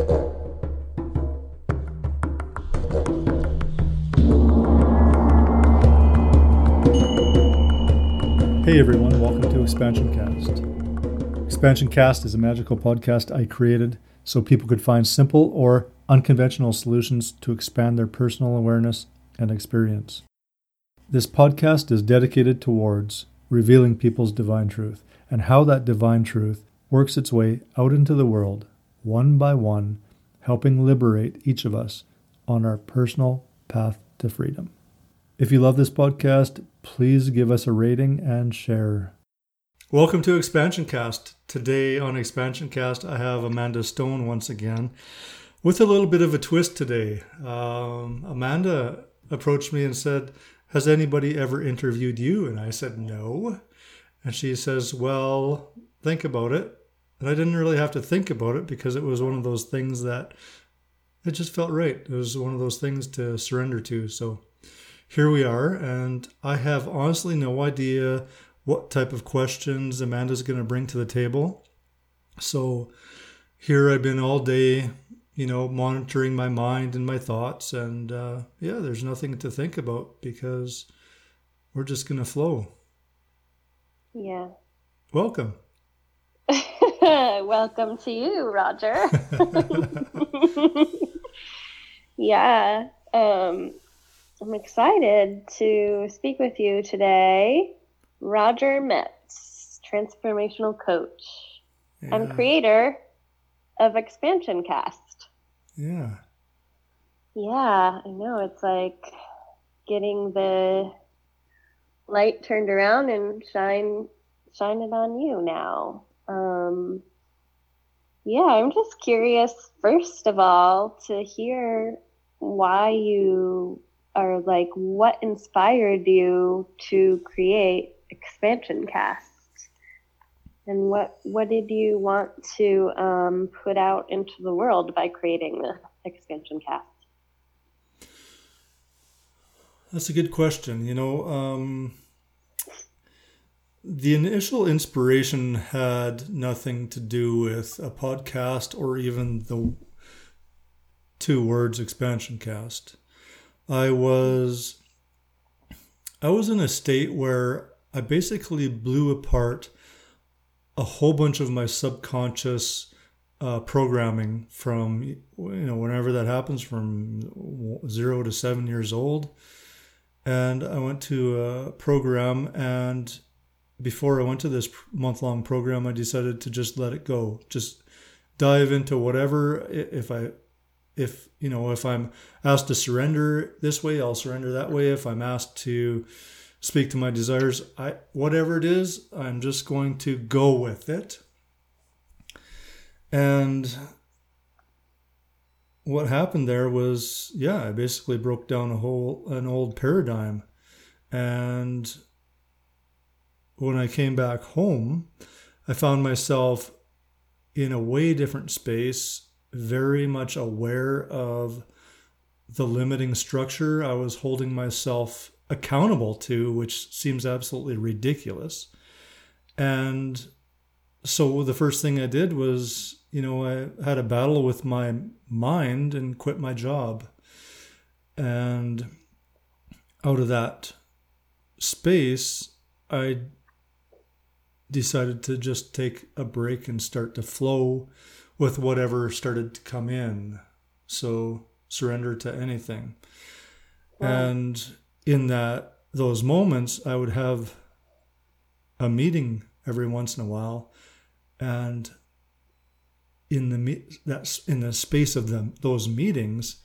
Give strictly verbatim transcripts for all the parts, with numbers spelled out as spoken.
Hey everyone, welcome to Expansion Cast. Expansion Cast is a magical podcast I created so people could find simple or unconventional solutions to expand their personal awareness and experience. This podcast is dedicated towards revealing people's divine truth and how that divine truth works its way out into the world, one by one, helping liberate each of us on our personal path to freedom. If you love this podcast, please give us a rating and share. Welcome to Expansion Cast. Today on Expansion Cast, I have Amanda Stone once again with a little bit of a twist today. Um, Amanda approached me and said, "Has anybody ever interviewed you?" And I said, "No." And she says, "Well, think about it." And I didn't really have to think about it because it was one of those things that it just felt right. It was one of those things to surrender to. So here we are, and I have honestly no idea what type of questions Amanda's going to bring to the table. So here I've been all day, you know, monitoring my mind and my thoughts, and uh, yeah, there's nothing to think about because we're just going to flow. Yeah. Welcome. Welcome to you, Roger. yeah. Um I'm excited to speak with you today. Roger Metz, transformational coach yeah. and creator of Expansion Cast. Yeah. Yeah, I know. It's like getting the light turned around and shine, shine it on you now. Um, yeah, I'm just curious, first of all, to hear why you... Or like, what inspired you to create Expansion Cast, and what what did you want to um, put out into the world by creating the Expansion Cast? That's a good question. You know, um, the initial inspiration had nothing to do with a podcast or even the two words Expansion Cast. I was I was in a state where I basically blew apart a whole bunch of my subconscious uh, programming from, you know, whenever that happens, from zero to seven years old. And I went to a program, and before I went to this month-long program, I decided to just let it go, just dive into whatever. If I If, you know, if I'm asked to surrender this way, I'll surrender that way. If I'm asked to speak to my desires, I whatever it is, I'm just going to go with it. And what happened there was, yeah, I basically broke down a whole, an old paradigm. And when I came back home, I found myself in a way different space, very much aware of the limiting structure I was holding myself accountable to, which seems absolutely ridiculous. And so the first thing I did was, you know, I had a battle with my mind and quit my job. And out of that space, I decided to just take a break and start to flow with whatever started to come in. So surrender to anything. Wow. And in that, those moments, I would have a meeting every once in a while. And in the that's in the space of them, those meetings,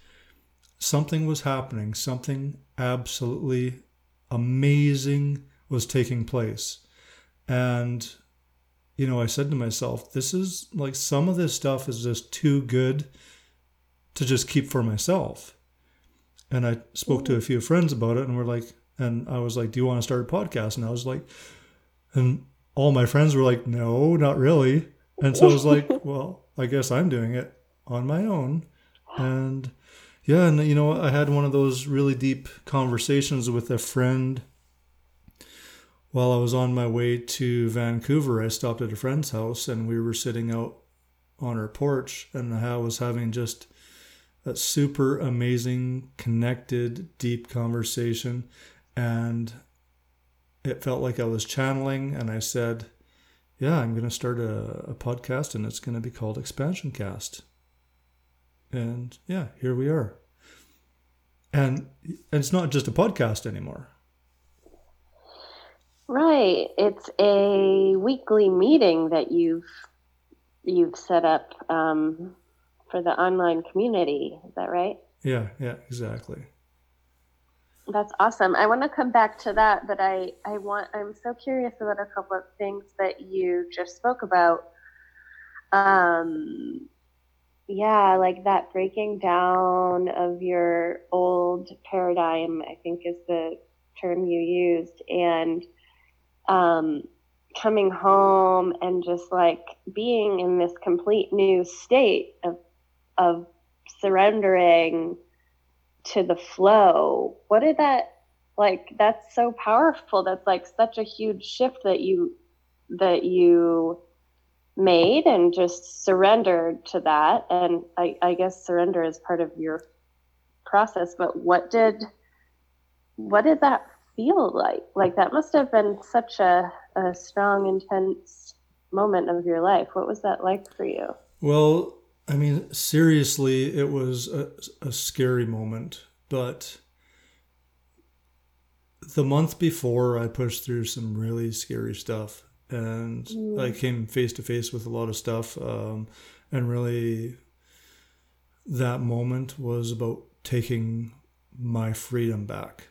something was happening. Something absolutely amazing was taking place. And you know, I said to myself, this is like, some of this stuff is just too good to just keep for myself. And I spoke to a few friends about it, and we're like, and I was like, do you want to start a podcast? And I was like, and all my friends were like, no, not really. And so I was like, well, I guess I'm doing it on my own. And yeah, and you know, I had one of those really deep conversations with a friend. While I was on my way to Vancouver, I stopped at a friend's house, and we were sitting out on her porch, and how I was having just a super amazing, connected, deep conversation. And it felt like I was channeling, and I said, yeah, I'm going to start a, a podcast, and it's going to be called Expansion Cast. And yeah, here we are. And it's not just a podcast anymore. Right. It's a weekly meeting that you've you've set up um, for the online community. Is that right? Yeah, yeah, exactly. That's awesome. I want to come back to that, but I, I want, I'm so curious about a couple of things that you just spoke about. Um, yeah, like that breaking down of your old paradigm, I think is the term you used, and um, coming home and just like being in this complete new state of, of surrendering to the flow. What did that, like, that's so powerful. That's like such a huge shift that you, that you made and just surrendered to that. And I, I guess surrender is part of your process, but what did, what did that feel like? Like that must have been such a, a strong, intense moment of your life. What was that like for you? Well, I mean, seriously, it was a, a scary moment, but the month before I pushed through some really scary stuff, and mm. I came face to face with a lot of stuff. Um, and really that moment was about taking my freedom back.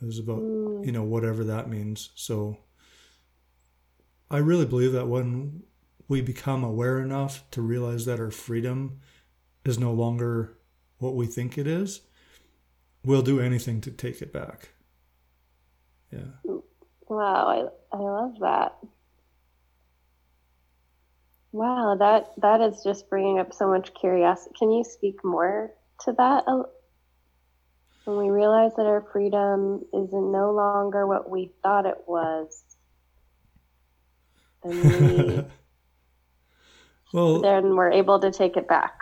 It was about, mm. you know, whatever that means. So I really believe that when we become aware enough to realize that our freedom is no longer what we think it is, we'll do anything to take it back. Yeah. Wow. I, I love that. Wow. That, that is just bringing up so much curiosity. Can you speak more to that? When we realize that our freedom is no longer what we thought it was, then we... Well, then we're able to take it back.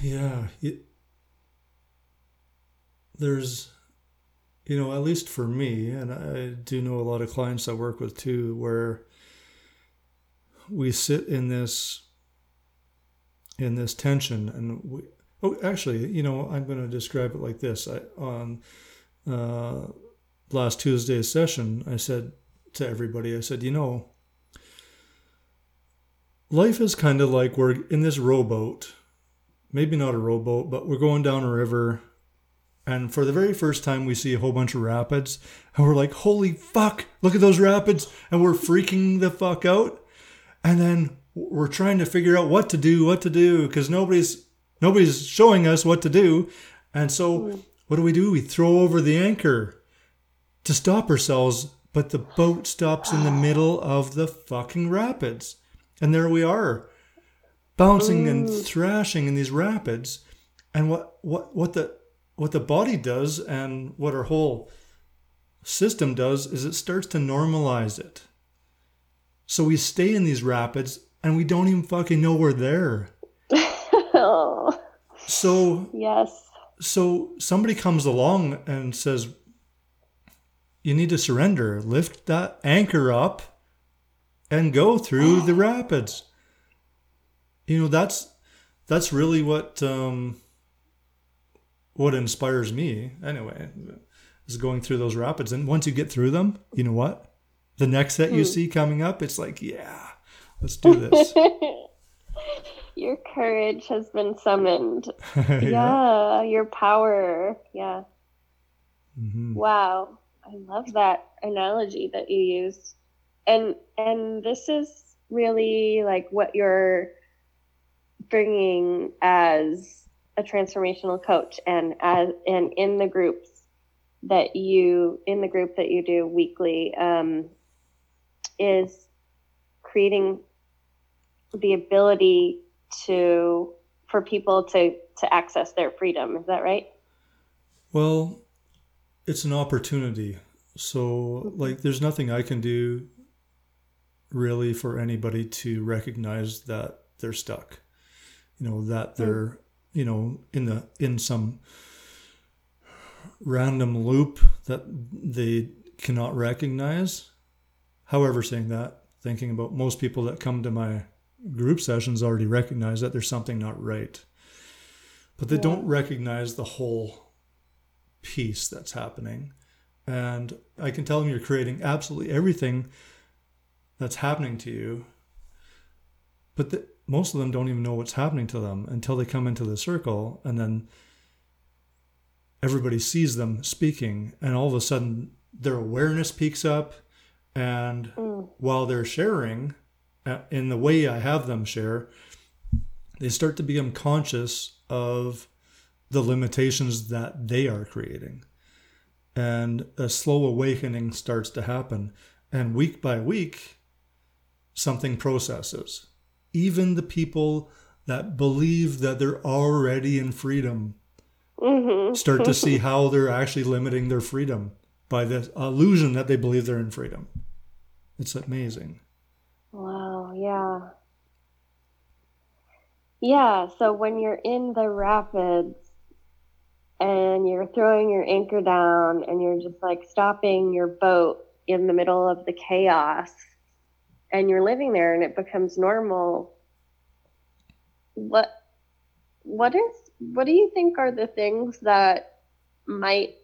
Yeah. It, there's, you know, at least for me, and I do know a lot of clients I work with too, where we sit in this, in this tension, and we, oh, actually, you know, I'm going to describe it like this. I, on uh, last Tuesday's session, I said to everybody, I said, you know, life is kind of like we're in this rowboat, maybe not a rowboat, but we're going down a river, and for the very first time we see a whole bunch of rapids, and we're like, holy fuck, look at those rapids, and we're freaking the fuck out, and then we're trying to figure out what to do, what to do, because nobody's nobody's showing us what to do, and so what do we do? We throw over the anchor to stop ourselves, but the boat stops in the middle of the fucking rapids. And there we are, bouncing and thrashing in these rapids. And what, what, what the what the body does and what our whole system does is it starts to normalize it. So we stay in these rapids and we don't even fucking know we're there. Oh. So yes. So somebody comes along and says, you need to surrender, lift that anchor up, and go through the rapids. You know, that's that's really what um, what inspires me anyway, is going through those rapids. And once you get through them, you know what? The next set you see coming up, it's like, yeah, let's do this. Your courage has been summoned. yeah. yeah, your power. Yeah. Mm-hmm. Wow. I love that analogy that you used. And and this is really like what you're bringing as a transformational coach, and as and in the groups that you in the group that you do weekly, um, is creating the ability to for people to to access their freedom. Is that right? Well, it's an opportunity. So like, there's nothing I can do really for anybody to recognize that they're stuck, you know, that they're, you know, in the, in some random loop that they cannot recognize. However, saying that, thinking about most people that come to my group sessions already recognize that there's something not right, but they yeah. don't recognize the whole piece that's happening. And I can tell them, you're creating absolutely everything that's happening to you, but the, most of them don't even know what's happening to them until they come into the circle, and then everybody sees them speaking, and all of a sudden their awareness peaks up, and mm. while they're sharing in the way I have them share, they start to become conscious of the limitations that they are creating. And a slow awakening starts to happen. And week by week, something processes. Even the people that believe that they're already in freedom mm-hmm. start to see how they're actually limiting their freedom by this illusion that they believe they're in freedom. It's amazing. Wow, yeah. Yeah, so when you're in the rapids and you're throwing your anchor down and you're just like stopping your boat in the middle of the chaos and you're living there and it becomes normal, what what is what do you think are the things that might,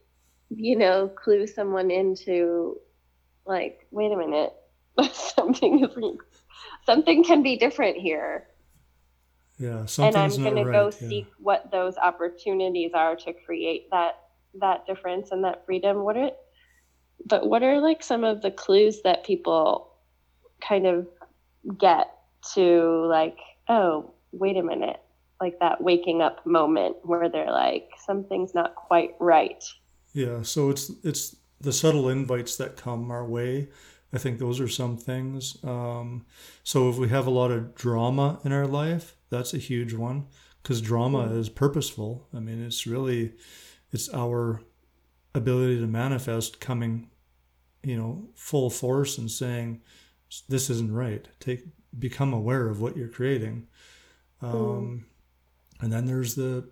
you know, clue someone into like, wait a minute, something is something can be different here. Yeah, and I'm going to go yeah. seek what those opportunities are to create that that difference and that freedom. What are, but what are like some of the clues that people kind of get to, like, oh, wait a minute, like that waking up moment where they're like, something's not quite right. Yeah, so it's it's the subtle invites that come our way. I think those are some things. Um, so if we have a lot of drama in our life, that's a huge one, because drama is purposeful. I mean, it's really, it's our ability to manifest coming, you know, full force and saying, this isn't right. Take, become aware of what you're creating. Um, and then there's the,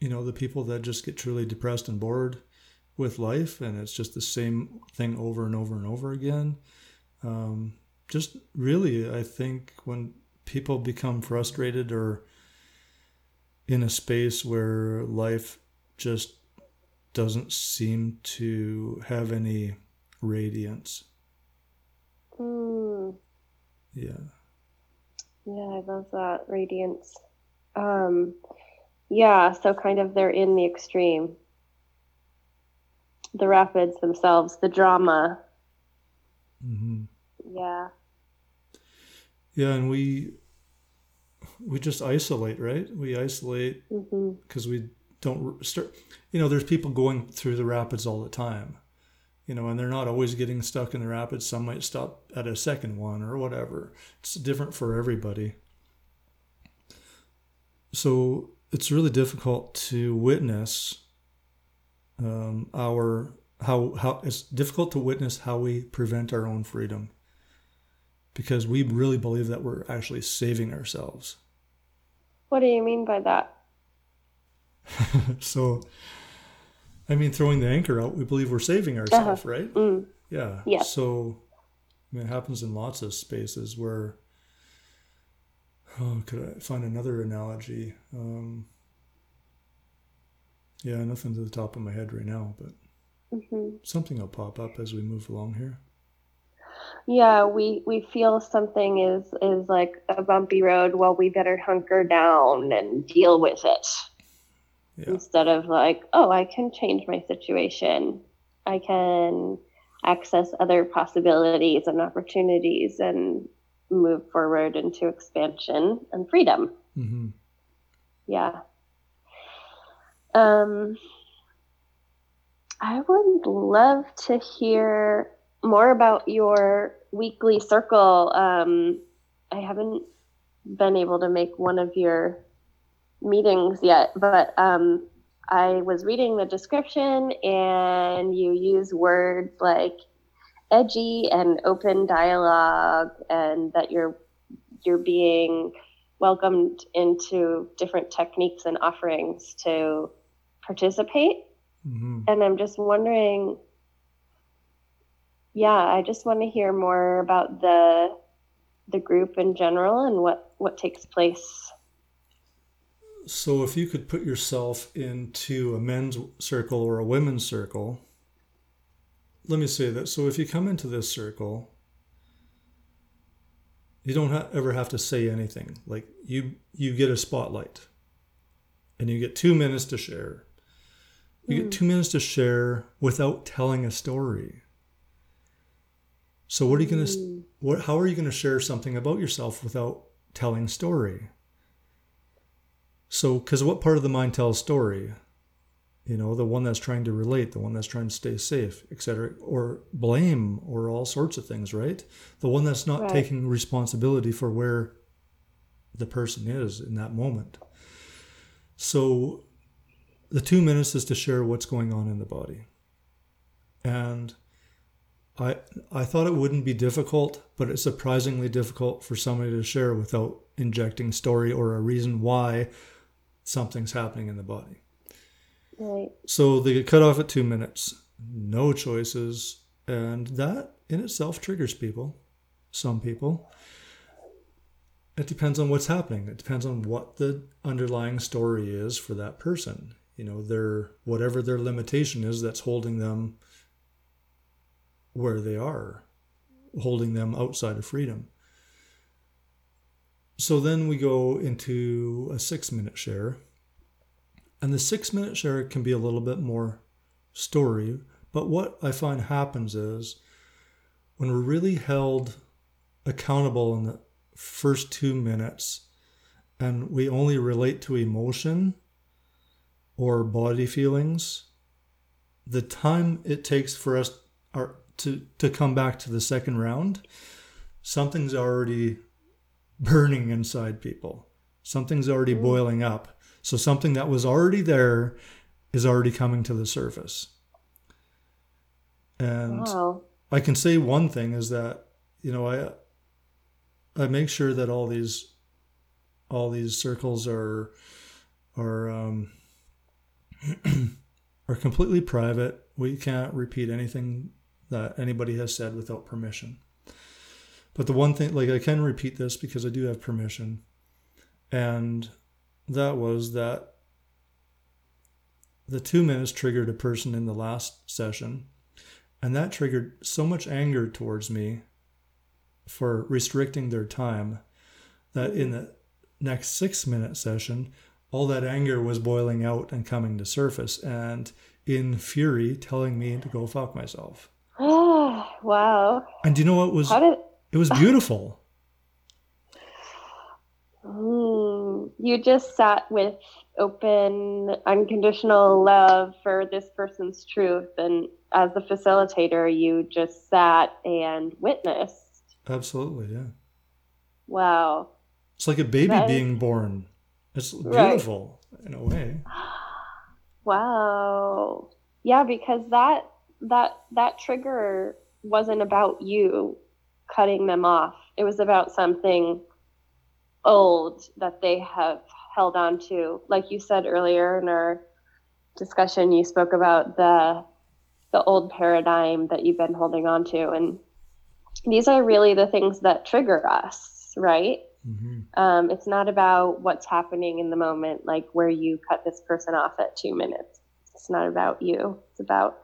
you know, the people that just get truly depressed and bored with life, and it's just the same thing over and over and over again. Um, just really, I think when people become frustrated or in a space where life just doesn't seem to have any radiance. Mm. Yeah. Yeah, I love that, radiance. Um, yeah, so kind of they're in the extreme. The rapids themselves, the drama. Mm-hmm. Yeah. Yeah, and we we just isolate, right? We isolate because mm-hmm. we don't start. You know, there's people going through the rapids all the time, you know, and they're not always getting stuck in the rapids. Some might stop at a second one or whatever. It's different for everybody. So it's really difficult to witness. Um, our how how it's difficult to witness how we prevent our own freedom, because we really believe that we're actually saving ourselves. What do you mean by that? So, I mean, throwing the anchor out, we believe we're saving ourselves, uh-huh. right? Mm. Yeah. Yeah. So, I mean, it happens in lots of spaces where. Oh, could I find another analogy? Um, Yeah, nothing to the top of my head right now, but mm-hmm. something will pop up as we move along here. Yeah, we, we feel something is, is like a bumpy road. Well, we better hunker down and deal with it. Yeah. Instead of like, oh, I can change my situation. I can access other possibilities and opportunities and move forward into expansion and freedom. Mm-hmm. Yeah. Um, I would love to hear more about your weekly circle. Um, I haven't been able to make one of your meetings yet, but um, I was reading the description and you use words like edgy and open dialogue, and that you're you're being welcomed into different techniques and offerings to participate. Mm-hmm. And I'm just wondering, yeah, I just want to hear more about the the group in general and what, what takes place. So if you could put yourself into a men's circle or a women's circle, let me say that. So if you come into this circle, you don't ha- ever have to say anything. Like you, you get a spotlight and you get two minutes to share. You mm. get two minutes to share without telling a story. So what are you going to, mm. what, how are you going to share something about yourself without telling story? So, because what part of the mind tells story? You know, the one that's trying to relate, the one that's trying to stay safe, et cetera, or blame, or all sorts of things, right? The one that's not right. taking responsibility for where the person is in that moment. So the two minutes is to share what's going on in the body. And I I thought it wouldn't be difficult, but it's surprisingly difficult for somebody to share without injecting story or a reason why something's happening in the body. Right. So they get cut off at two minutes, no choices, and that in itself triggers people, some people. It depends on what's happening. It depends on what the underlying story is for that person. You know, their whatever their limitation is that's holding them where they are, holding them outside of freedom. So then we go into a six-minute share. And the six-minute share can be a little bit more story. But what I find happens is when we're really held accountable in the first two minutes and we only relate to emotion or body feelings, the time it takes for us are, to, to come back to the second round, something's already burning inside people. Something's already mm-hmm. boiling up. So something that was already there is already coming to the surface. And wow. I can say one thing is that, you know, I I make sure that all these all these circles are are um, are completely private. We can't repeat anything that anybody has said without permission. But the one thing, like I can repeat this because I do have permission. And that was that the two minutes triggered a person in the last session, and that triggered so much anger towards me for restricting their time that in the next six minute session, all that anger was boiling out and coming to surface and in fury telling me to go fuck myself. Oh, wow. And do you know what was, How did... it was beautiful. Mm, you just sat with open, unconditional love for this person's truth. And as the facilitator, you just sat and witnessed. Absolutely, yeah. Wow. It's like a baby that being is... born. It's beautiful right. in a way. Wow. Yeah, because that that that trigger wasn't about you cutting them off. It was about something old that they have held on to. Like you said earlier in our discussion, you spoke about the the old paradigm that you've been holding on to, and these are really the things that trigger us, right? Mm-hmm. Um, it's not about what's happening in the moment, like where you cut this person off at two minutes. It's not about you. It's about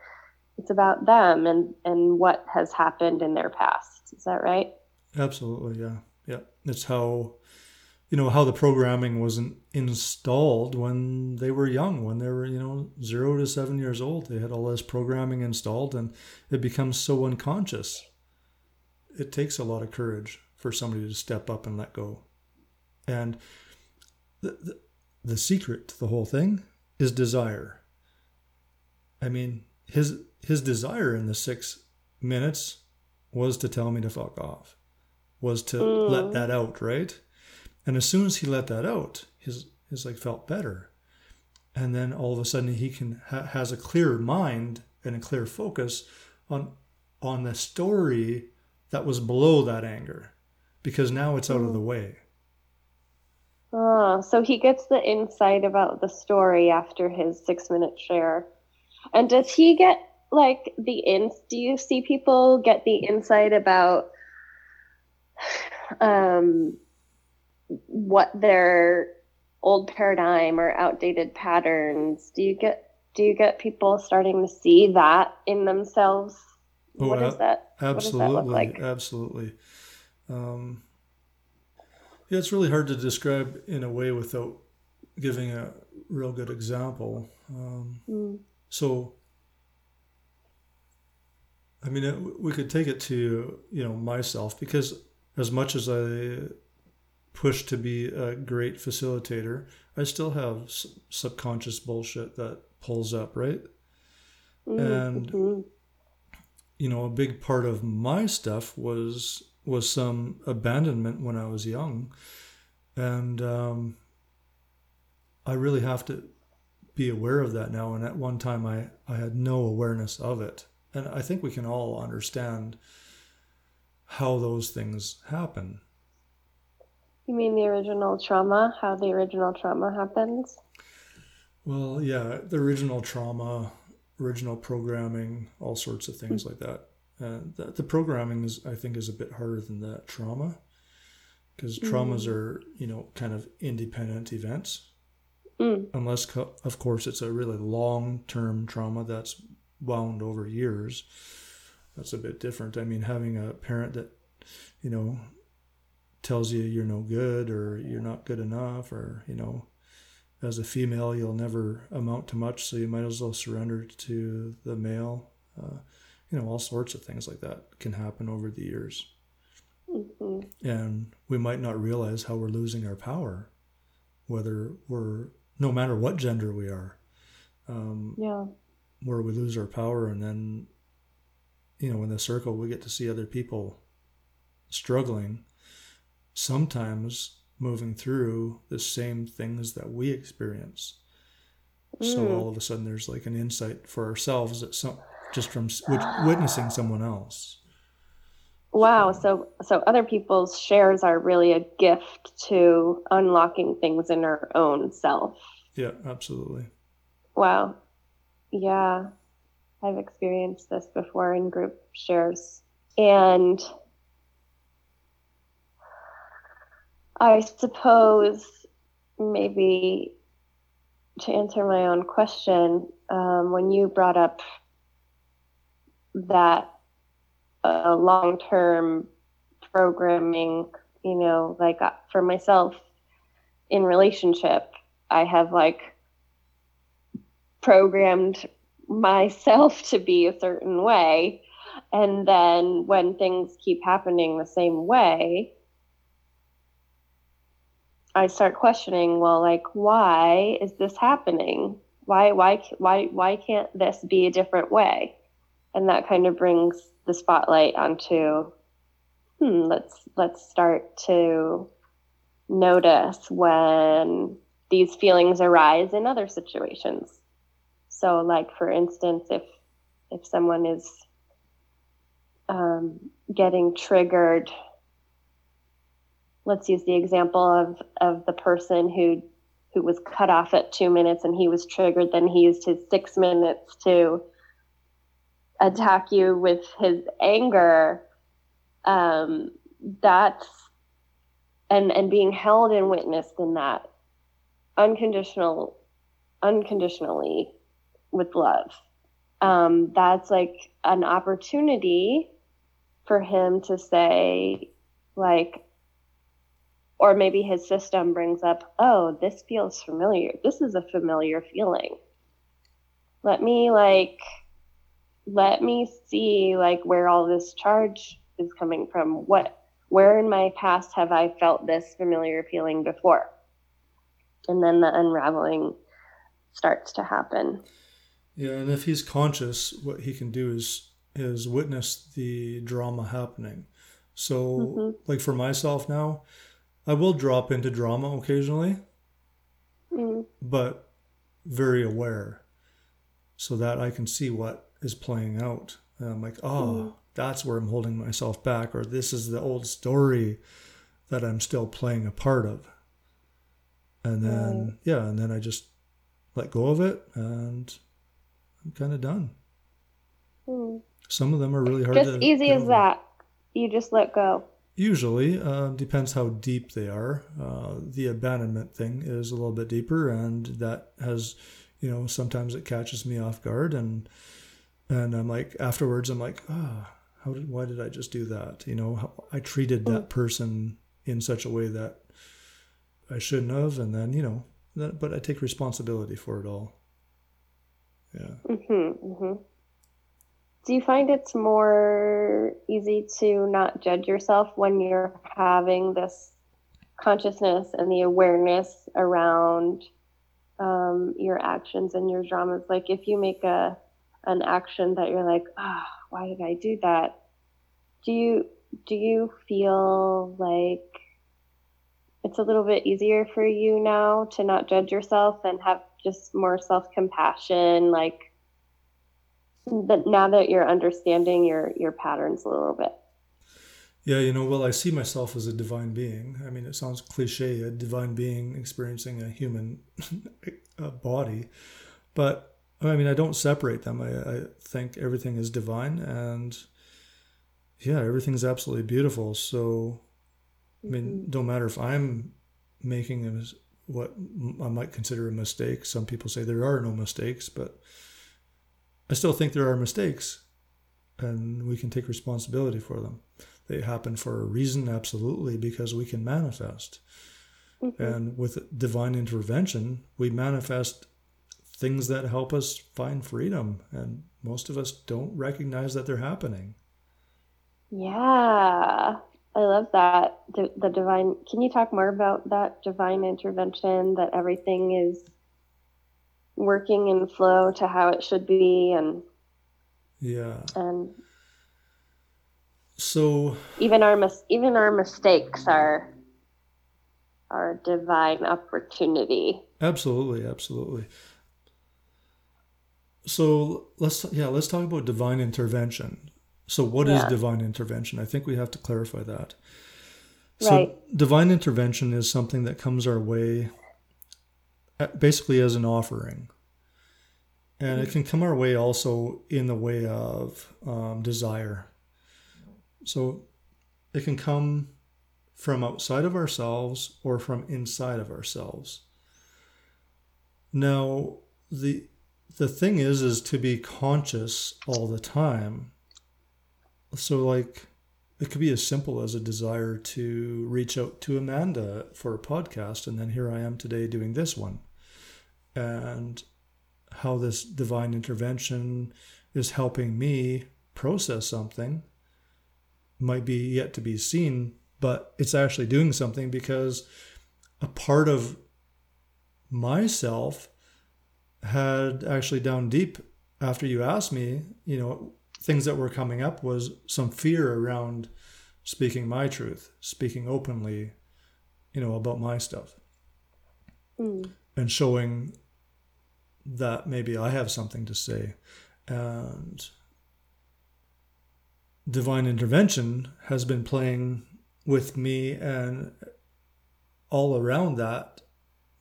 it's about them and and what has happened in their past. Is that right? Absolutely, yeah, yeah. It's how. You know, how the programming wasn't installed when they were young, when they were, you know, zero to seven years old. They had all this programming installed and it becomes so unconscious. It takes a lot of courage for somebody to step up and let go. And the, the, the secret to the whole thing is desire. I mean, his his desire in the six minutes was to tell me to fuck off, was to mm. let that out, right? And as soon as he let that out, his, his like felt better. And then all of a sudden he can ha- has a clearer mind and a clear focus on on the story that was below that anger, because now it's out of the way. Ah, so he gets the insight about the story after his six minute share. And does he get like the in? Do you see people get the insight about um, what their old paradigm or outdated patterns? Do you get do you get people starting to see that in themselves? Oh, what is that? Absolutely, what does that look like? Absolutely. Um, yeah, it's really hard to describe in a way without giving a real good example. Um, mm. So, I mean, it, we could take it to, you know, myself, because as much as I push to be a great facilitator, I still have s- subconscious bullshit that pulls up, right? Mm. And, mm-hmm. you know, a big part of my stuff was... was some abandonment when I was young. And um, I really have to be aware of that now. And at one time I, I had no awareness of it. And I think we can all understand how those things happen. You mean the original trauma, how the original trauma happens? Well, yeah, the original trauma, original programming, all sorts of things like that. Uh, the, the programming is, I think, is a bit harder than that trauma, because mm. traumas are, you know, kind of independent events, mm. unless, co- of course, it's a really long-term trauma that's wound over years. That's a bit different. I mean, having a parent that, you know, tells you you're no good or you're not good enough, or, you know, as a female, you'll never amount to much, so you might as well surrender to the male. Uh, You know, all sorts of things like that can happen over the years. Mm-hmm. And we might not realize how we're losing our power, whether we're, no matter what gender we are. Um, yeah. Where we lose our power, and then, you know, in the circle, we get to see other people struggling, sometimes moving through the same things that we experience. Mm. So all of a sudden there's like an insight for ourselves that some... just from witnessing someone else. Wow. So, so other people's shares are really a gift to unlocking things in our own self. Yeah, absolutely. Wow. Yeah. I've experienced this before in group shares, and I suppose maybe to answer my own question, um, when you brought up that uh, long-term programming, you know, like for myself in relationship, I have like programmed myself to be a certain way. And then when things keep happening the same way, I start questioning, well, like, why is this happening? Why, why, why, why can't this be a different way? And that kind of brings the spotlight onto, hmm, let's let's start to notice when these feelings arise in other situations. So, like, for instance, if if someone is um, getting triggered, let's use the example of, of the person who who was cut off at two minutes and he was triggered, then he used his six minutes to attack you with his anger, um, that's, and, and being held and witnessed in that unconditional, unconditionally with love. Um, that's like an opportunity for him to say, like, or maybe his system brings up, oh, this feels familiar. This is a familiar feeling. Let me like, Let me see like where all this charge is coming from. What, where in my past have I felt this familiar feeling before? And then the unraveling starts to happen. Yeah, and if he's conscious, what he can do is is witness the drama happening. So, mm-hmm. like for myself now, I will drop into drama occasionally, mm. but very aware, so that I can see what is playing out. And I'm like, oh, mm. that's where I'm holding myself back, or this is the old story that I'm still playing a part of. And then, mm. yeah, and then I just let go of it, and I'm kind of done. Mm. Some of them are really hard just to... Just easy as that. You just let go. Usually, uh, depends how deep they are. Uh, the abandonment thing is a little bit deeper, and that has, you know, sometimes it catches me off guard, and and I'm like, afterwards, I'm like, ah, how did, why did I just do that? You know, how, I treated that person in such a way that I shouldn't have, and then, you know, that, but I take responsibility for it all. Yeah. Mm-hmm, mm-hmm. Do you find it's more easy to not judge yourself when you're having this consciousness and the awareness around um, your actions and your dramas? Like if you make a an action that you're like, ah, oh, why did I do that? Do you do you feel like it's a little bit easier for you now to not judge yourself and have just more self-compassion, like? But now that you're understanding your, your patterns a little bit. Yeah, you know, well, I see myself as a divine being. I mean, it sounds cliche, a divine being experiencing a human a body. But, I mean, I don't separate them. I, I think everything is divine. And, yeah, everything's absolutely beautiful. So, I mean, mm-hmm. Don't matter if I'm making a, what I might consider a mistake. Some people say there are no mistakes, but... I still think there are mistakes, and we can take responsibility for them. They happen for a reason, absolutely, because we can manifest. Mm-hmm. And with divine intervention, we manifest things that help us find freedom, and most of us don't recognize that they're happening. Yeah, I love that. The, the divine. Can you talk more about that divine intervention, that everything is working in flow to how it should be? And yeah, and so even our mis- even our mistakes are are divine opportunity. Absolutely, absolutely. So let's yeah let's talk about divine intervention. So what yeah. is divine intervention? I think we have to clarify that. So right. Divine intervention is something that comes our way basically as an offering. And it can come our way also in the way of um, desire. So it can come from outside of ourselves or from inside of ourselves. Now, the the thing is, is to be conscious all the time. So like, it could be as simple as a desire to reach out to Amanda for a podcast. And then here I am today doing this one. And how this divine intervention is helping me process something might be yet to be seen, but it's actually doing something, because a part of myself had actually down deep, after you asked me, you know, things that were coming up was some fear around speaking my truth, speaking openly, you know, about my stuff. Mm. And showing that maybe I have something to say. And divine intervention has been playing with me and all around that,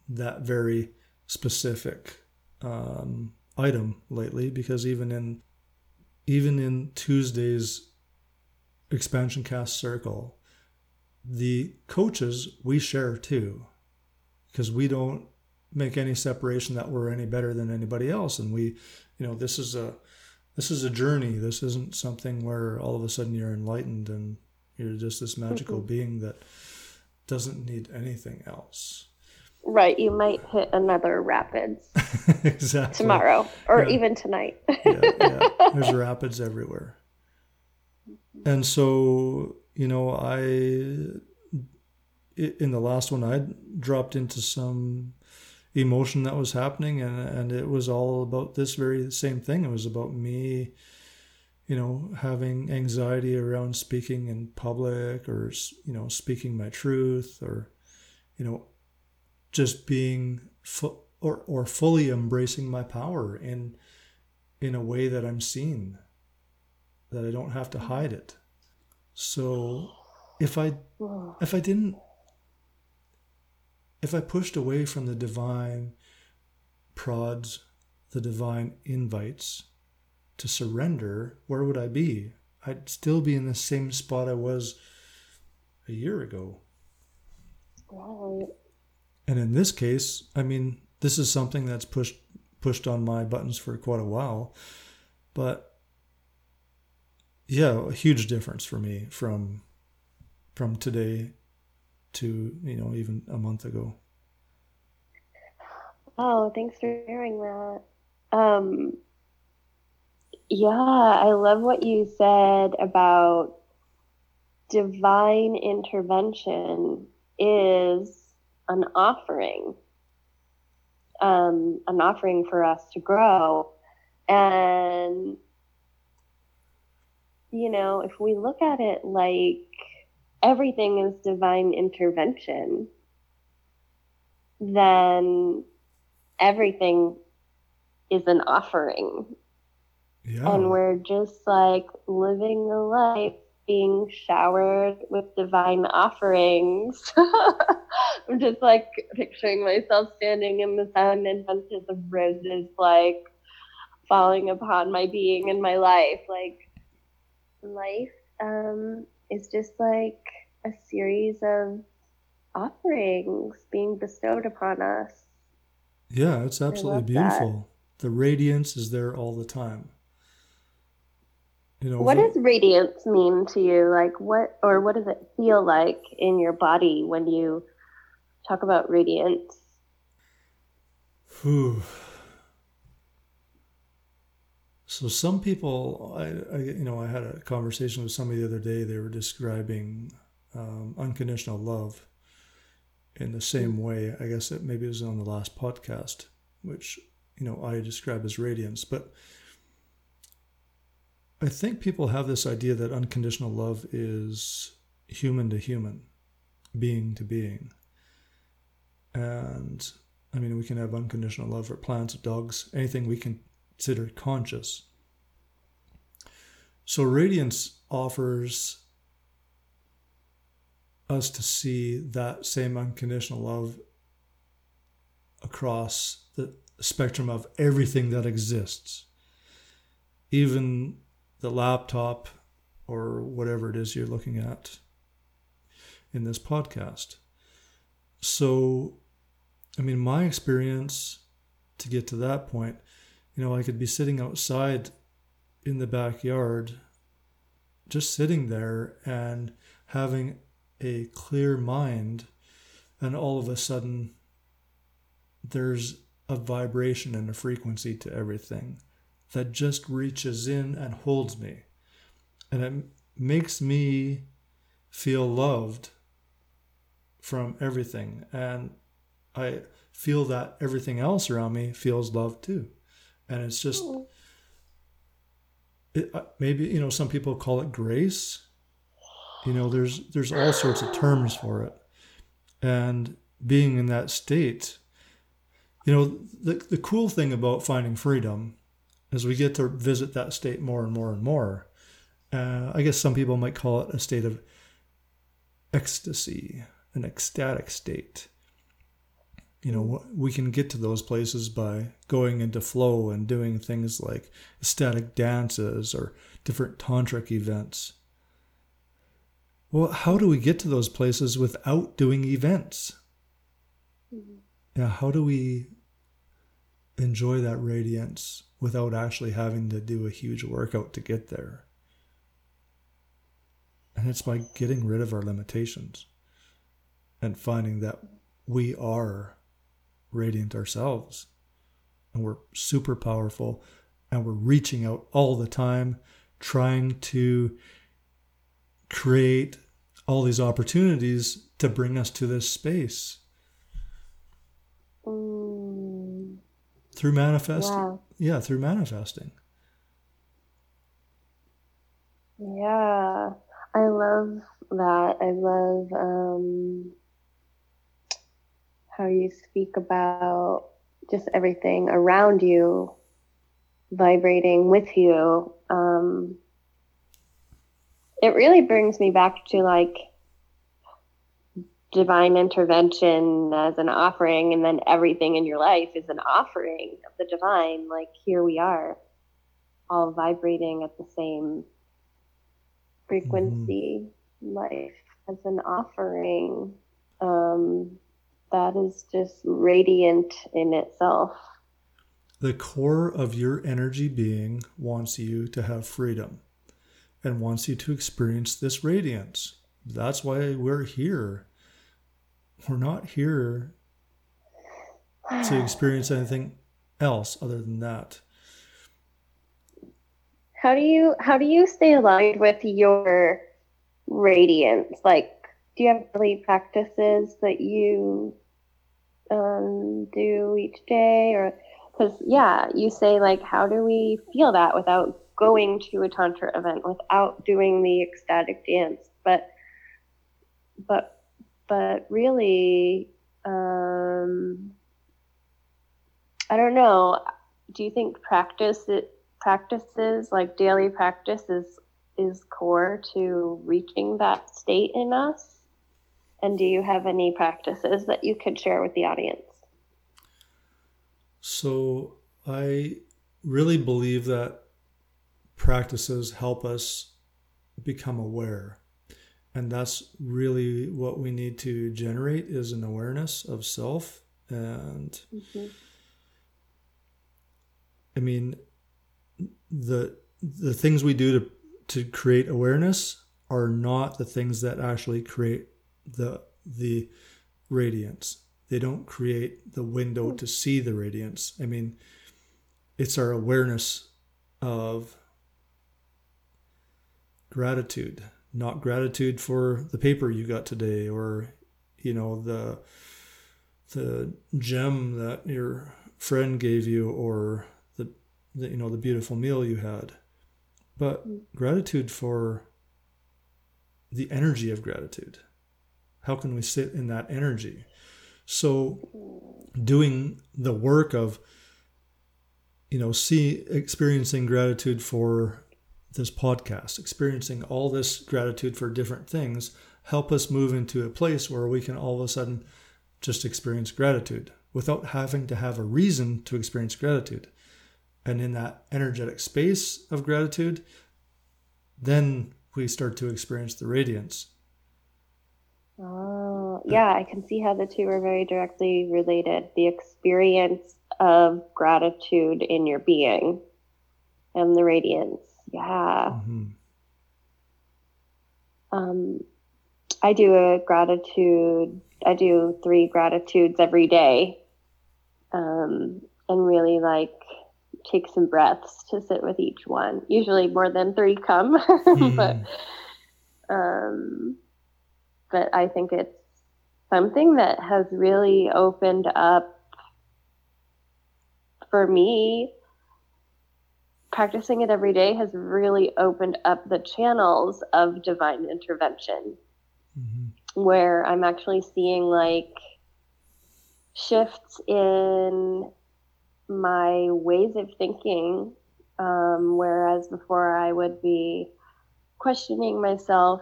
that very specific um, item lately, because even in even in Tuesday's Expansion Cast Circle, the coaches we share too, because we don't make any separation that we're any better than anybody else. And we, you know, this is a, this is a journey. This isn't something where all of a sudden you're enlightened and you're just this magical mm-hmm. being that doesn't need anything else. Right. You might hit another rapids exactly. tomorrow or yeah. even tonight. yeah, yeah. There's rapids everywhere. And so, you know, I, in the last one, I dropped into some emotion that was happening, and, and it was all about this very same thing. It was about me, you know, having anxiety around speaking in public, or, you know, speaking my truth, or, you know, just being fu- or or fully embracing my power in in a way that I'm seen. that I don't have to hide it. So if I if I didn't if I pushed away from the divine prods, the divine invites to surrender, where would I be? I'd still be in the same spot I was a year ago. Right. And in this case, I mean, this is something that's pushed pushed on my buttons for quite a while. But yeah, a huge difference for me from from today to, you know, even a month ago. Oh, thanks for sharing that. Um, yeah, I love what you said about divine intervention is an offering, um, an offering for us to grow. And, you know, if we look at it like everything is divine intervention, then everything is an offering. Yeah. And we're just like living the life, being showered with divine offerings. I'm just like picturing myself standing in the sun and bunches of roses like falling upon my being and my life. Like life um, is just like a series of offerings being bestowed upon us. Yeah, it's absolutely beautiful. That. The radiance is there all the time. You know, what the, does radiance mean to you? Like what, or what does it feel like in your body when you talk about radiance? Whew. So some people, I, I, you know, I had a conversation with somebody the other day. They were describing um, unconditional love in the same way. I guess it maybe was on the last podcast, which, you know, I describe as radiance, but I think people have this idea that unconditional love is human to human, being to being. And I mean, we can have unconditional love for plants, dogs, anything we consider conscious. So radiance offers us to see that same unconditional love across the spectrum of everything that exists, even the laptop or whatever it is you're looking at in this podcast. So, I mean, my experience to get to that point, you know, I could be sitting outside in the backyard, just sitting there and having a clear mind, and all of a sudden there's a vibration and a frequency to everything that just reaches in and holds me. And it makes me feel loved from everything. And I feel that everything else around me feels loved too. And it's just, it, maybe, you know, some people call it grace. You know, there's there's all sorts of terms for it. And being in that state, you know, the the cool thing about finding freedom as we get to visit that state more and more and more. Uh, I guess some people might call it a state of ecstasy, an ecstatic state. You know, we can get to those places by going into flow and doing things like ecstatic dances or different tantric events. Well, how do we get to those places without doing events? Mm-hmm. Now, how do we enjoy that radiance without actually having to do a huge workout to get there? And it's by getting rid of our limitations and finding that we are radiant ourselves and we're super powerful and we're reaching out all the time, trying to create all these opportunities to bring us to this space. Mm. Through manifesting. Wow. Yeah, through manifesting. Yeah, I love that. I love um, how you speak about just everything around you vibrating with you. Um, it really brings me back to like divine intervention as an offering, and then everything in your life is an offering of the divine. Like, here we are, all vibrating at the same frequency, mm-hmm. life as an offering um, that is just radiant in itself. The core of your energy being wants you to have freedom and wants you to experience this radiance. That's why we're here. We're not here to experience anything else other than that. How do you how do you stay aligned with your radiance? Like, do you have daily practices that you um, do each day? Or because yeah, you say like, how do we feel that without going to a tantra event, without doing the ecstatic dance? But but but really, um, I don't know. Do you think practice it? Practices like daily practices is core to reaching that state in us? And do you have any practices that you could share with the audience? So I really believe that practices help us become aware, and that's really what we need to generate, is an awareness of self. And mm-hmm. I mean, the the things we do to to create awareness are not the things that actually create the the radiance. They don't create the window to see the radiance. I mean, it's our awareness of gratitude, not gratitude for the paper you got today, or you know, the the gem that your friend gave you, or the, you know, the beautiful meal you had, but gratitude for the energy of gratitude. How can we sit in that energy? So doing the work of, you know, see, experiencing gratitude for this podcast, experiencing all this gratitude for different things, help us move into a place where we can all of a sudden just experience gratitude without having to have a reason to experience gratitude. And in that energetic space of gratitude, then we start to experience the radiance. Oh, yeah, I can see how the two are very directly related. The experience of gratitude in your being and the radiance. Yeah. Mm-hmm. Um, I do a gratitude, I do three gratitudes every day. Um, and really like, take some breaths to sit with each one. Usually more than three come, mm. but um, but I think it's something that has really opened up for me. Practicing it every day has really opened up the channels of divine intervention, mm-hmm. where I'm actually seeing like shifts in my ways of thinking, um, whereas before I would be questioning myself,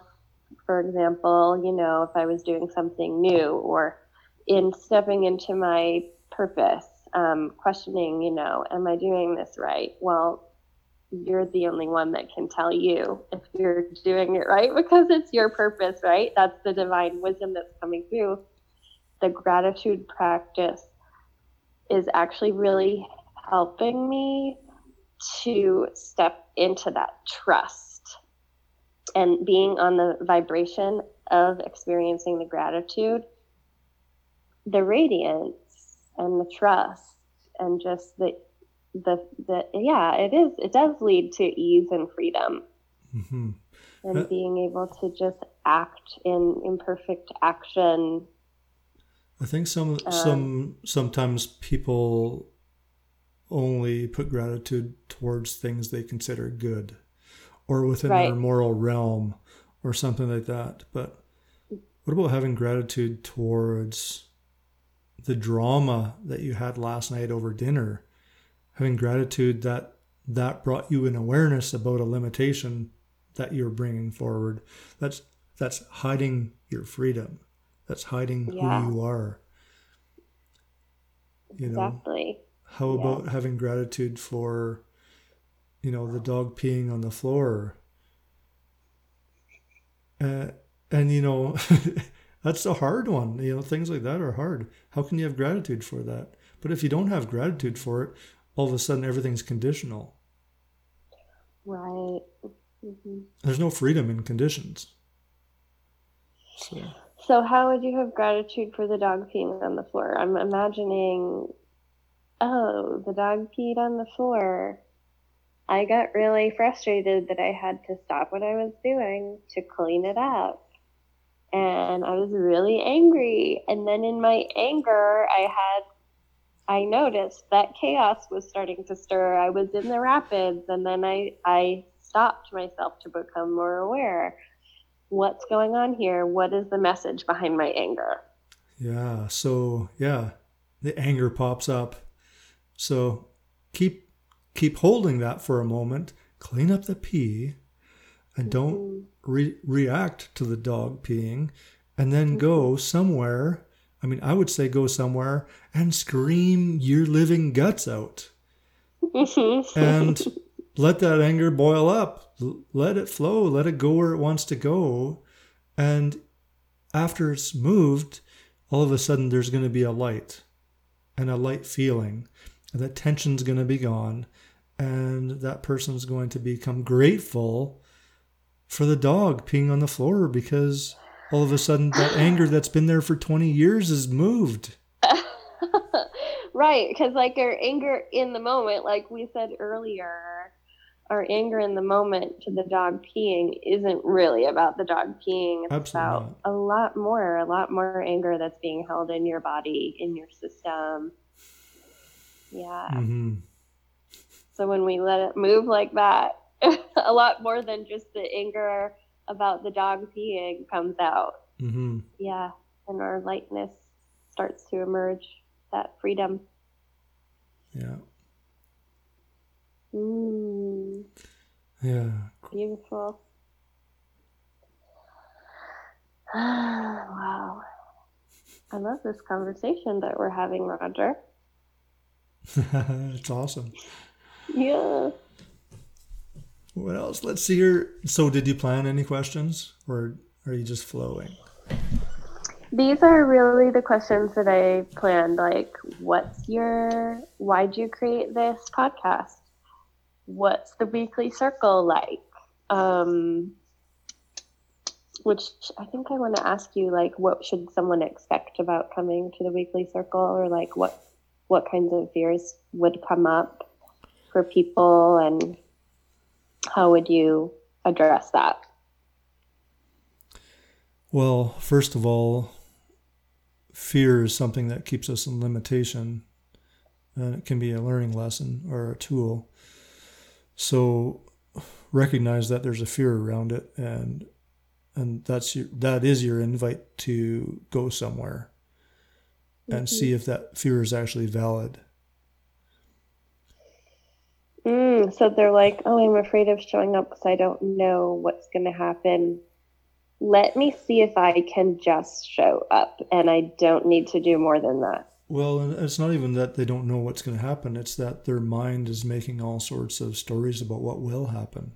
for example, you know, if I was doing something new, or in stepping into my purpose, um, questioning, you know, am I doing this right? Well, you're the only one that can tell you if you're doing it right, because it's your purpose, right? That's the divine wisdom that's coming through. The gratitude practice is actually really helping me to step into that trust and being on the vibration of experiencing the gratitude, the radiance and the trust, and just the, the, the, yeah, it is, it does lead to ease and freedom, mm-hmm. and uh, being able to just act in imperfect action. I think some some sometimes people only put gratitude towards things they consider good, or within right. their moral realm, or something like that. But what about having gratitude towards the drama that you had last night over dinner? Having gratitude that that brought you an awareness about a limitation that you're bringing forward. That's that's hiding your freedom. That's hiding yeah. who you are. You exactly. know, how yeah. about having gratitude for, you know, the dog peeing on the floor? Uh, and, you know, that's a hard one. You know, things like that are hard. How can you have gratitude for that? But if you don't have gratitude for it, all of a sudden everything's conditional. Right. Mm-hmm. There's no freedom in conditions. So. So how would you have gratitude for the dog peeing on the floor? I'm imagining, oh, the dog peed on the floor. I got really frustrated that I had to stop what I was doing to clean it up. And I was really angry. And then in my anger, I had, I noticed that chaos was starting to stir. I was in the rapids, and then I, I stopped myself to become more aware. What's going on here? What is the message behind my anger? Yeah. So yeah, the anger pops up. So keep, keep holding that for a moment, clean up the pee, and don't mm-hmm. re- react to the dog peeing, and then mm-hmm. go somewhere. I mean, I would say go somewhere and scream your living guts out and let that anger boil up. Let it flow. Let it go where it wants to go. And after it's moved, all of a sudden there's going to be a light and a light feeling. And that tension's going to be gone. And that person's going to become grateful for the dog peeing on the floor, because all of a sudden, that anger that's been there for twenty years is moved. Right, because like our anger in the moment, like we said earlier, our anger in the moment to the dog peeing isn't really about the dog peeing. It's Absolutely about not. a lot more, a lot more anger that's being held in your body, in your system. Yeah. Mm-hmm. So when we let it move like that, a lot more than just the anger about the dog peeing comes out. Mm-hmm. Yeah. And our lightness starts to emerge, that freedom. Yeah. Mm. Yeah. Beautiful. Wow. I love this conversation that we're having, Roger. It's awesome. Yeah. What else? Let's see here. So did you plan any questions, or are you just flowing? These are really the questions that I planned. Like, what's your, why'd you create this podcast? What's the weekly circle like? Um, which I think I want to ask you, like, what should someone expect about coming to the weekly circle, or like what, what kinds of fears would come up for people, and how would you address that? Well, first of all, fear is something that keeps us in limitation, and it can be a learning lesson or a tool. So recognize that there's a fear around it, and and that's your, that is your invite to go somewhere mm-hmm. and see if that fear is actually valid. Mm, so they're like, oh, I'm afraid of showing up because I don't know what's going to happen. Let me see if I can just show up, and I don't need to do more than that. Well, it's not even that they don't know what's going to happen. It's that their mind is making all sorts of stories about what will happen.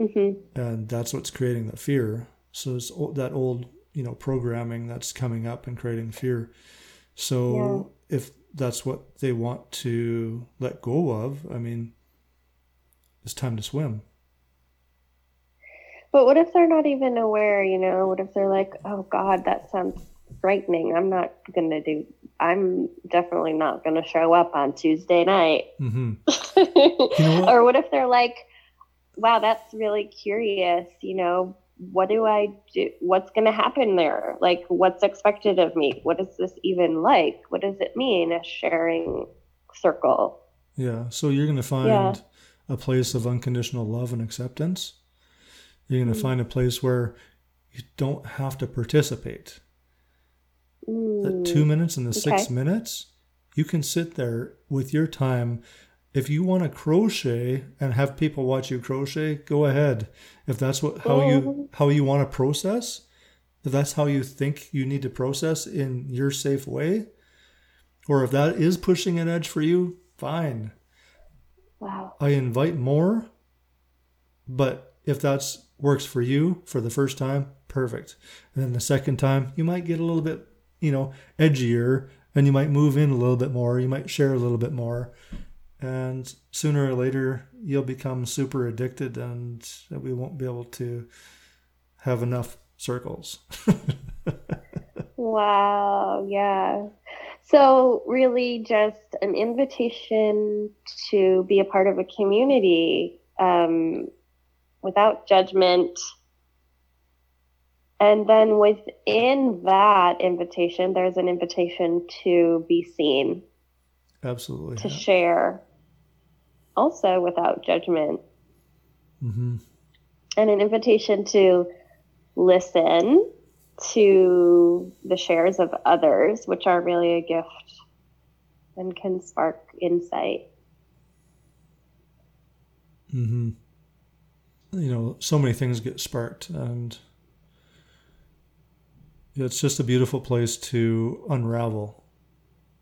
Mm-hmm. And that's what's creating the fear. So it's that old, you know, programming that's coming up and creating fear. So yeah. if that's what they want to let go of, I mean, it's time to swim. But what if they're not even aware, you know? What if they're like, oh God, that sounds frightening. I'm not going to do, I'm definitely not going to show up on Tuesday night. Mm-hmm. You know what? Or what if they're like, wow, that's really curious, you know? What do I do? What's going to happen there? Like, what's expected of me? What is this even like? What does it mean, a sharing circle? Yeah. So you're going to find yeah. a place of unconditional love and acceptance. You're going to mm. find a place where you don't have to participate. Mm. The two minutes and the okay. six minutes, you can sit there with your time if you want to crochet and have people watch you crochet, go ahead. If that's what how you how you want to process, if that's how you think you need to process in your safe way, or if that is pushing an edge for you, fine. Wow. I invite more, but if that's works for you for the first time, perfect. And then the second time, you might get a little bit, you know, edgier, and you might move in a little bit more. You might share a little bit more. And sooner or later, you'll become super addicted, and we won't be able to have enough circles. Wow, yeah. So really just an invitation to be a part of a community um, without judgment. And then within that invitation, there's an invitation to be seen. Absolutely. To yeah. share. Also without judgment. Mm-hmm. And an invitation to listen to the shares of others, which are really a gift and can spark insight. Mm-hmm. You know, so many things get sparked, and it's just a beautiful place to unravel,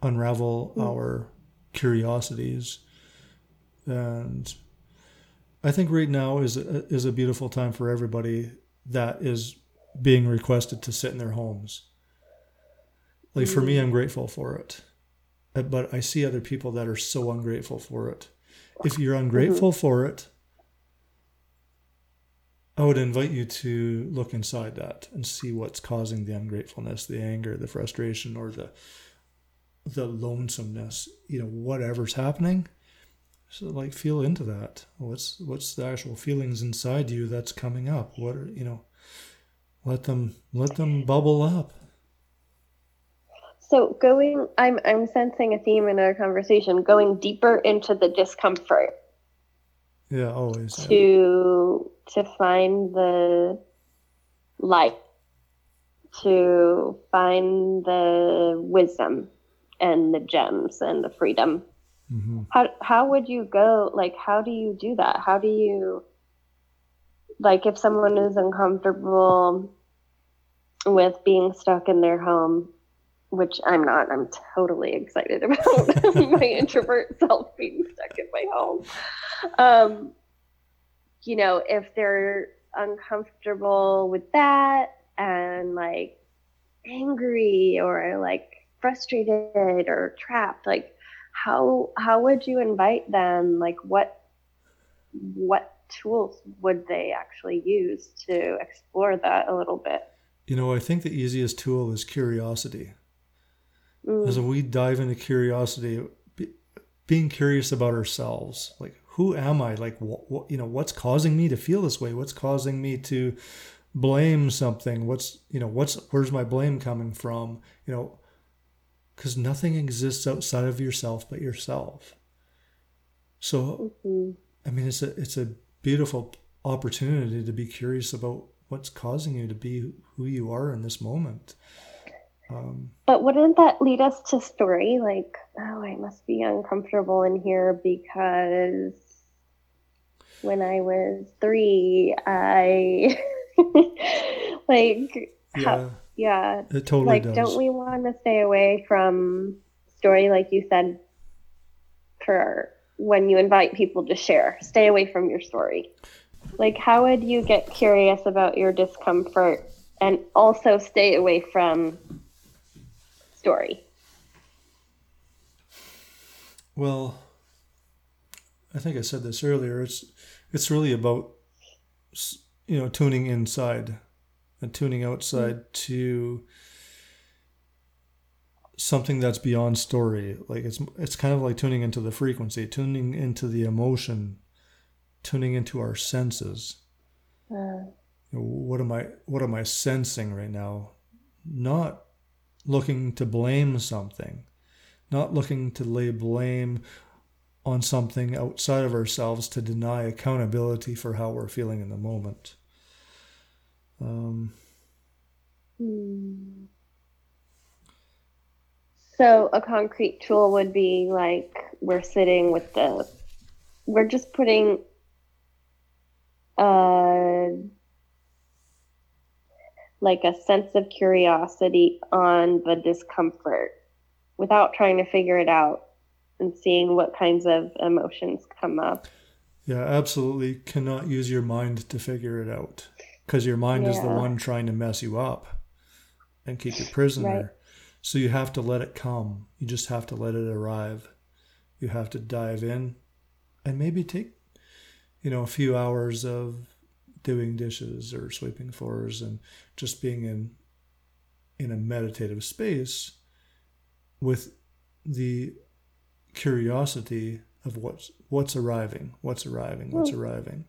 unravel mm-hmm. our curiosities. And I think right now is a, is a beautiful time for everybody that is being requested to sit in their homes. Like for me, I'm grateful for it, but I see other people that are so ungrateful for it. If you're ungrateful mm-hmm. for it, I would invite you to look inside that and see what's causing the ungratefulness, the anger, the frustration, or the the lonesomeness, you know, whatever's happening. So like feel into that. What's what's the actual feelings inside you that's coming up? What are, you know, let them let them bubble up. So going I'm I'm sensing a theme in our conversation, going deeper into the discomfort. Yeah, always. To to find the light, to find the wisdom and the gems and the freedom. Mm-hmm. How how would you go? Like, how do you do that? How do you, like, if someone is uncomfortable with being stuck in their home, which I'm not, I'm totally excited about my introvert self being stuck in my home. Um, you know, if they're uncomfortable with that and like angry or like frustrated or trapped, like how, how would you invite them? Like what, what tools would they actually use to explore that a little bit? You know, I think the easiest tool is curiosity. Mm. As we dive into curiosity, be, being curious about ourselves, like, who am I? Like, what, what, you know, what's causing me to feel this way? What's causing me to blame something? What's, you know, what's, where's my blame coming from? You know, because nothing exists outside of yourself but yourself. So, mm-hmm. I mean, it's a, it's a beautiful opportunity to be curious about what's causing you to be who you are in this moment. Um, but wouldn't that lead us to story? Like, oh, I must be uncomfortable in here because when I was three, I like, yeah, how, yeah. It totally like, does. Don't we want to stay away from story? Like you said, for when you invite people to share, stay away from your story. Like, how would you get curious about your discomfort and also stay away from story? Well, I think I said this earlier. It's it's really about, you know, tuning inside and tuning outside mm-hmm. to something that's beyond story. Like it's it's kind of like tuning into the frequency, tuning into the emotion, tuning into our senses. Uh. What am I, what am I sensing right now? Not looking to blame something, not looking to lay blame on something outside of ourselves to deny accountability for how we're feeling in the moment. Um, so a concrete tool would be like, we're sitting with the we're just putting uh like a sense of curiosity on the discomfort without trying to figure it out and seeing what kinds of emotions come up. Yeah, absolutely cannot use your mind to figure it out, because your mind yeah. is the one trying to mess you up and keep you prisoner. Right. So you have to let it come. You just have to let it arrive. You have to dive in and maybe take, you know, a few hours of doing dishes or sweeping floors and just being in in a meditative space with the curiosity of what's what's arriving, what's arriving, what's mm. arriving.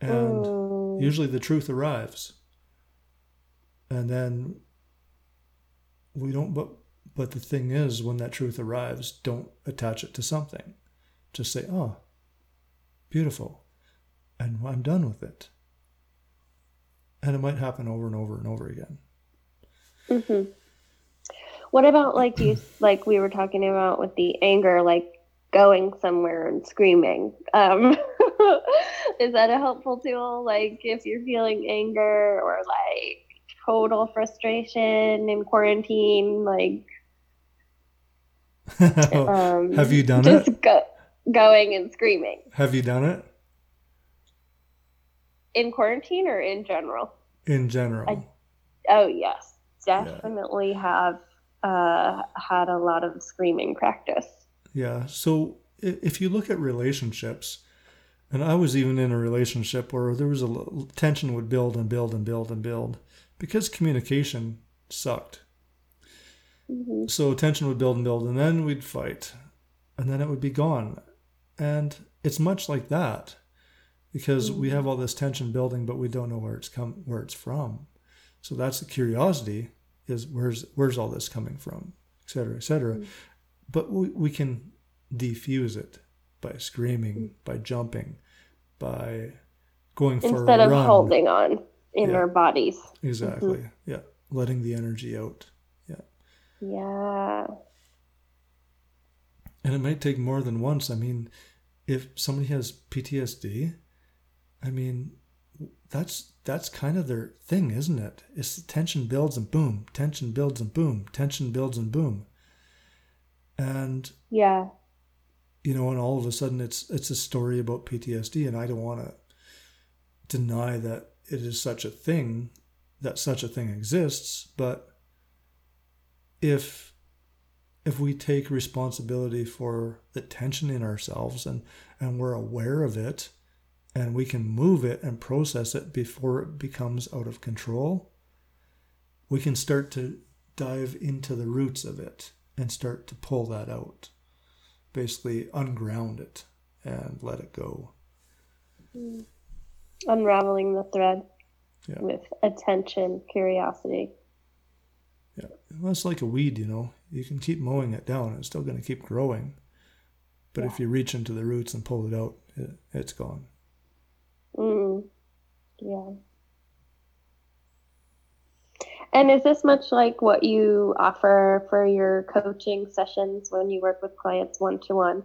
And mm. usually the truth arrives. And then we don't, but but the thing is, when that truth arrives, don't attach it to something. Just say, oh, beautiful. And I'm done with it. And it might happen over and over and over again. Mm-hmm. What about like you, like we were talking about with the anger, like going somewhere and screaming? Um, is that a helpful tool? Like if you're feeling anger or like total frustration in quarantine, like um, have you done just it? Just go, going and screaming. Have you done it? In quarantine or in general? In general. I, oh, yes. Definitely yeah. have uh, had a lot of screaming practice. Yeah. So if you look at relationships, and I was even in a relationship where there was a l- tension would build and build and build and build because communication sucked. Mm-hmm. So tension would build and build, and then we'd fight, and then it would be gone. And it's much like that. Because we have all this tension building, but we don't know where it's come, where it's from. So that's the curiosity: is where's where's all this coming from, et cetera, et cetera. Mm-hmm. But we, we can defuse it by screaming, mm-hmm. by jumping, by going for instead a of run. Holding on in yeah. our bodies. Exactly. Mm-hmm. Yeah, letting the energy out. Yeah. Yeah. And it might take more than once. I mean, if somebody has P T S D. I mean, that's that's kind of their thing, isn't it? It's tension builds and boom, tension builds and boom, tension builds and boom. And yeah, you know, and all of a sudden it's it's a story about P T S D, and I don't want to deny that it is such a thing, that such a thing exists. But if if we take responsibility for the tension in ourselves and, and we're aware of it, and we can move it and process it before it becomes out of control, we can start to dive into the roots of it and start to pull that out. Basically, unground it and let it go. Unraveling the thread yeah. with attention, curiosity. Yeah, well, it's like a weed, you know. You can keep mowing it down. It's still going to keep growing. But yeah. if you reach into the roots and pull it out, it, it's gone. Mm. Yeah. And is this much like what you offer for your coaching sessions when you work with clients one-to-one?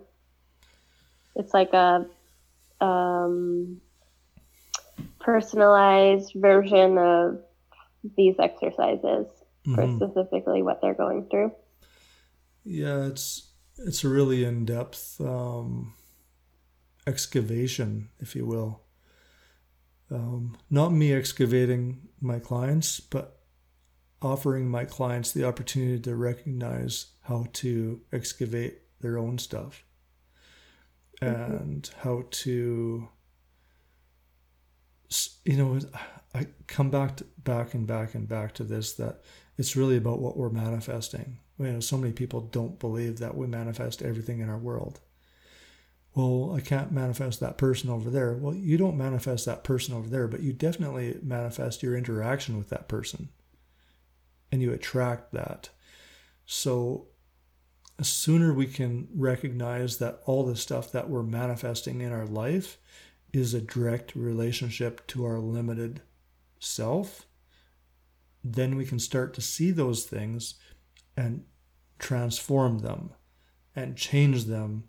It's like a um, personalized version of these exercises mm-hmm. for specifically what they're going through. Yeah, it's it's a really in-depth um, excavation, if you will. Um, not me excavating my clients, but offering my clients the opportunity to recognize how to excavate their own stuff mm-hmm. and how to, you know, I come back to, back and back and back to this, that it's really about what we're manifesting. You know, so many people don't believe that we manifest everything in our world. Well, I can't manifest that person over there. Well, you don't manifest that person over there, but you definitely manifest your interaction with that person. And you attract that. So the sooner we can recognize that all the stuff that we're manifesting in our life is a direct relationship to our limited self, then we can start to see those things and transform them and change them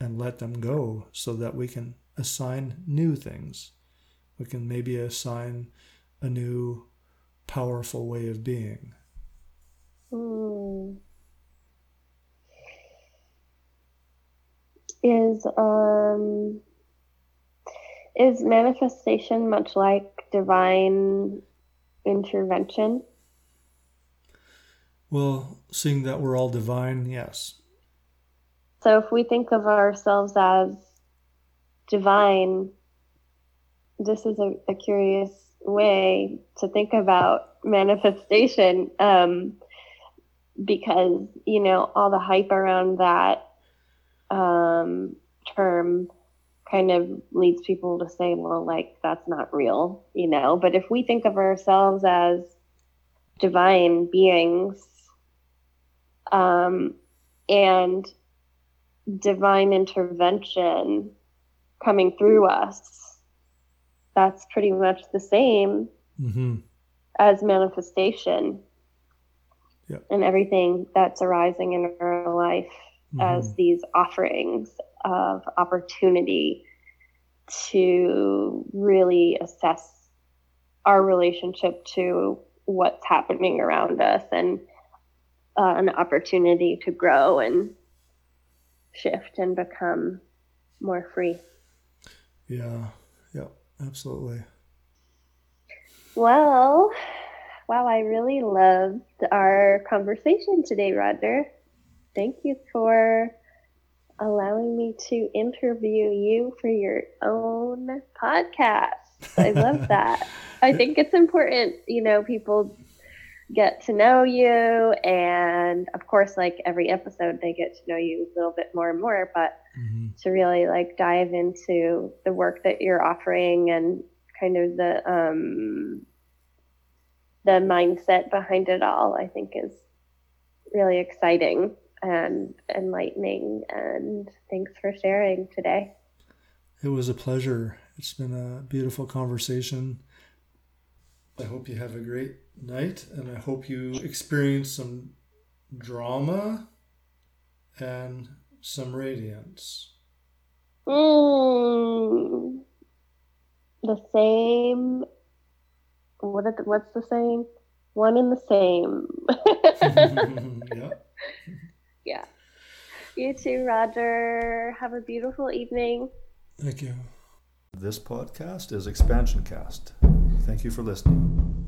and let them go so that we can assign new things. We can maybe assign a new powerful way of being. Mm. Is um is manifestation much like divine intervention? Well, seeing that we're all divine, yes. So if we think of ourselves as divine, this is a, a curious way to think about manifestation, um, because, you know, all the hype around that um, term kind of leads people to say, well, like, that's not real, you know. But if we think of ourselves as divine beings, um, and divine intervention coming through us, that's pretty much the same mm-hmm. as manifestation yep. and everything that's arising in our life mm-hmm. as these offerings of opportunity to really assess our relationship to what's happening around us, and uh, an opportunity to grow and shift and become more free. Yeah, yeah, absolutely. Well, wow, I really loved our conversation today, Roger. Thank you for allowing me to interview you for your own podcast. I love that. I think it's important, you know, people get to know you, and of course, like every episode, they get to know you a little bit more and more, but mm-hmm. to really like dive into the work that you're offering and kind of the um the mindset behind it all, I think is really exciting and enlightening, and thanks for sharing today. It was a pleasure. It's been a beautiful conversation. I hope you have a great night, and I hope you experience some drama and some radiance. Mm. The same. What the, what's the saying? One and the same. yeah. yeah. You too, Roger. Have a beautiful evening. Thank you. This podcast is Expansion Cast. Thank you for listening.